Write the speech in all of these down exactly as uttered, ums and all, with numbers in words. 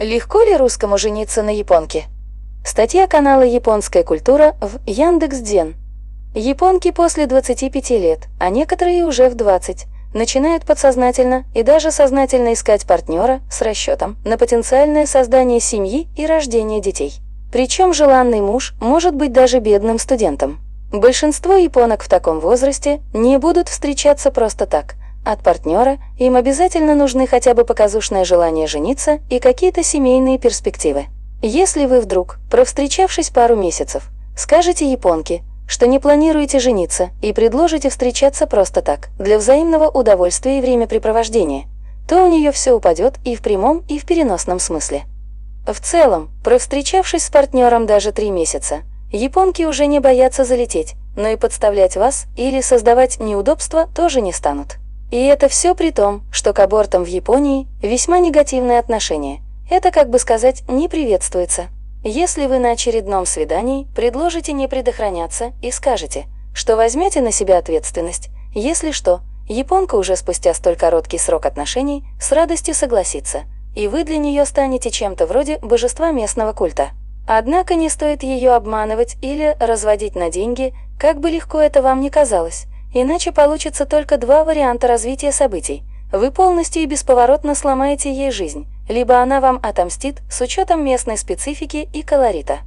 Легко ли русскому жениться на японке? Статья канала «Японская культура» в Яндекс.Дзен. Японки после двадцати пяти лет, а некоторые уже в двадцать, начинают подсознательно и даже сознательно искать партнера с расчетом на потенциальное создание семьи и рождение детей. Причем желанный муж может быть даже бедным студентом. Большинство японок в таком возрасте не будут встречаться просто так. От партнера им обязательно нужны хотя бы показушное желание жениться и какие-то семейные перспективы. Если вы вдруг, провстречавшись пару месяцев, скажете японке, что не планируете жениться и предложите встречаться просто так, для взаимного удовольствия и времяпрепровождения, то у нее все упадет и в прямом, и в переносном смысле. В целом, провстречавшись с партнером даже три месяца, японки уже не боятся залететь, но и подставлять вас или создавать неудобства тоже не станут. И это все при том, что к абортам в Японии весьма негативное отношение. Это, как бы сказать, не приветствуется. Если вы на очередном свидании предложите не предохраняться и скажете, что возьмете на себя ответственность, если что, японка уже спустя столь короткий срок отношений с радостью согласится, и вы для нее станете чем-то вроде божества местного культа. Однако не стоит ее обманывать или разводить на деньги, как бы легко это вам ни казалось. Иначе получится только два варианта развития событий. Вы полностью и бесповоротно сломаете ей жизнь, либо она вам отомстит с учетом местной специфики и колорита.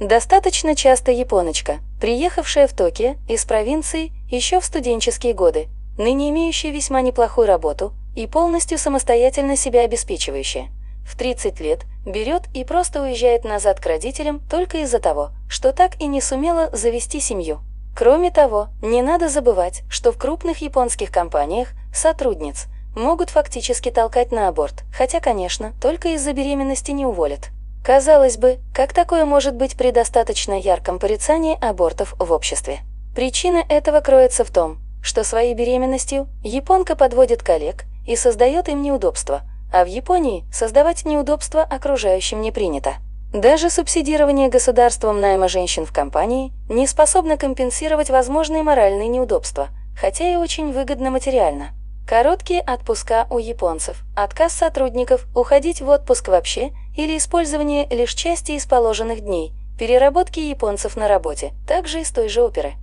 Достаточно часто японочка, приехавшая в Токио из провинции еще в студенческие годы, ныне имеющая весьма неплохую работу и полностью самостоятельно себя обеспечивающая, в тридцать лет берет и просто уезжает назад к родителям только из-за того, что так и не сумела завести семью. Кроме того, не надо забывать, что в крупных японских компаниях сотрудниц могут фактически толкать на аборт, хотя, конечно, только из-за беременности не уволят. Казалось бы, как такое может быть при достаточно ярком порицании абортов в обществе? Причина этого кроется в том, что своей беременностью японка подводит коллег и создает им неудобства, а в Японии создавать неудобства окружающим не принято. Даже субсидирование государством найма женщин в компании не способно компенсировать возможные моральные неудобства, хотя и очень выгодно материально. Короткие отпуска у японцев, отказ сотрудников уходить в отпуск вообще или использование лишь части из положенных дней, переработки японцев на работе, также из той же оперы.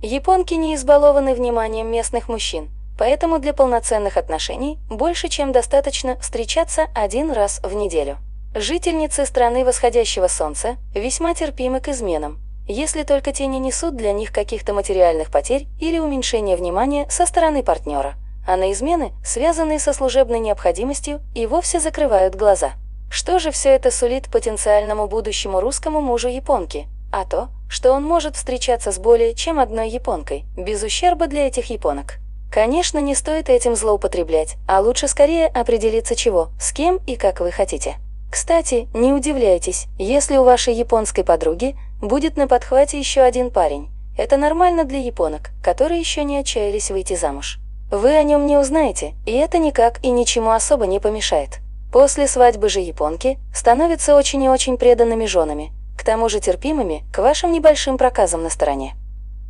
Японки не избалованы вниманием местных мужчин, поэтому для полноценных отношений больше чем достаточно встречаться один раз в неделю. Жительницы страны восходящего солнца весьма терпимы к изменам, если только те не несут для них каких-то материальных потерь или уменьшения внимания со стороны партнера, а на измены, связанные со служебной необходимостью, и вовсе закрывают глаза. Что же все это сулит потенциальному будущему русскому мужу японки? А то, что он может встречаться с более чем одной японкой, без ущерба для этих японок. Конечно, не стоит этим злоупотреблять, а лучше скорее определиться чего, с кем и как вы хотите. Кстати, не удивляйтесь, если у вашей японской подруги будет на подхвате еще один парень. Это нормально для японок, которые еще не отчаялись выйти замуж. Вы о нем не узнаете, и это никак и ничему особо не помешает. После свадьбы же японки становятся очень и очень преданными женами, к тому же терпимыми к вашим небольшим проказам на стороне.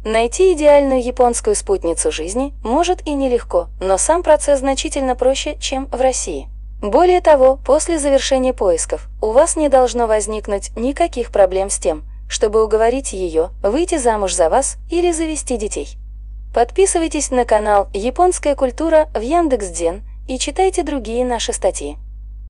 Найти идеальную японскую спутницу жизни может и нелегко, но сам процесс значительно проще, чем в России. Более того, после завершения поисков у вас не должно возникнуть никаких проблем с тем, чтобы уговорить ее выйти замуж за вас или завести детей. Подписывайтесь на канал «Японская культура» в Яндекс.Дзен и читайте другие наши статьи.